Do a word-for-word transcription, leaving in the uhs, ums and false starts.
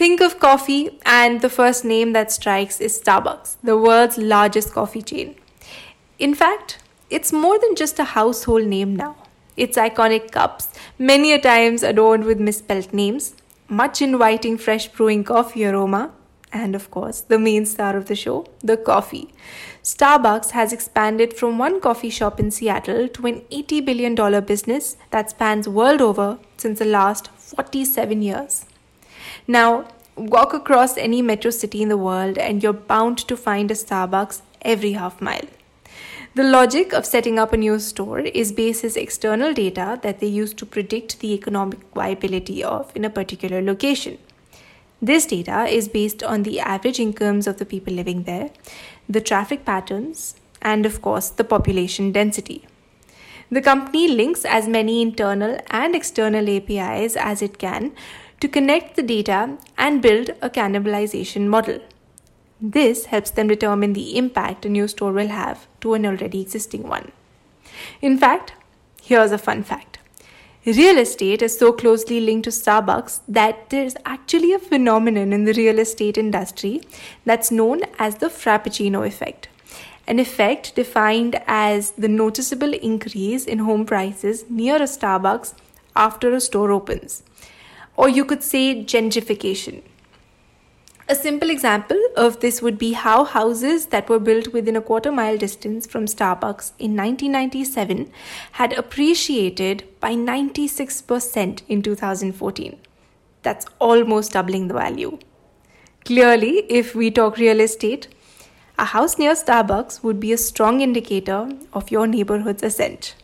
Think of coffee, and the first name that strikes is Starbucks, the world's largest coffee chain. In fact, it's more than just a household name now. Its iconic cups, many a times adorned with misspelt names, much inviting fresh brewing coffee aroma, and of course, the main star of the show, the coffee. Starbucks has expanded from one coffee shop in Seattle to an eighty billion dollars business that spans world over since the last forty-seven years. Now, walk across any metro city in the world and you're bound to find a Starbucks every half mile. The logic of setting up a new store is based on external data that they use to predict the economic viability of in a particular location. This data is based on the average incomes of the people living there, the traffic patterns, and of course, the population density. The company links as many internal and external A P Is as it can to connect the data and build a cannibalization model. This helps them determine the impact a new store will have to an already existing one. In fact, here's a fun fact. Real estate is so closely linked to Starbucks that there's actually a phenomenon in the real estate industry that's known as the Frappuccino effect, an effect defined as the noticeable increase in home prices near a Starbucks after a store opens, or you could say gentrification. A simple example of this would be how houses that were built within a quarter mile distance from Starbucks in nineteen ninety-seven had appreciated by ninety-six percent in two thousand fourteen. That's almost doubling the value. Clearly, if we talk real estate, a house near Starbucks would be a strong indicator of your neighborhood's ascent.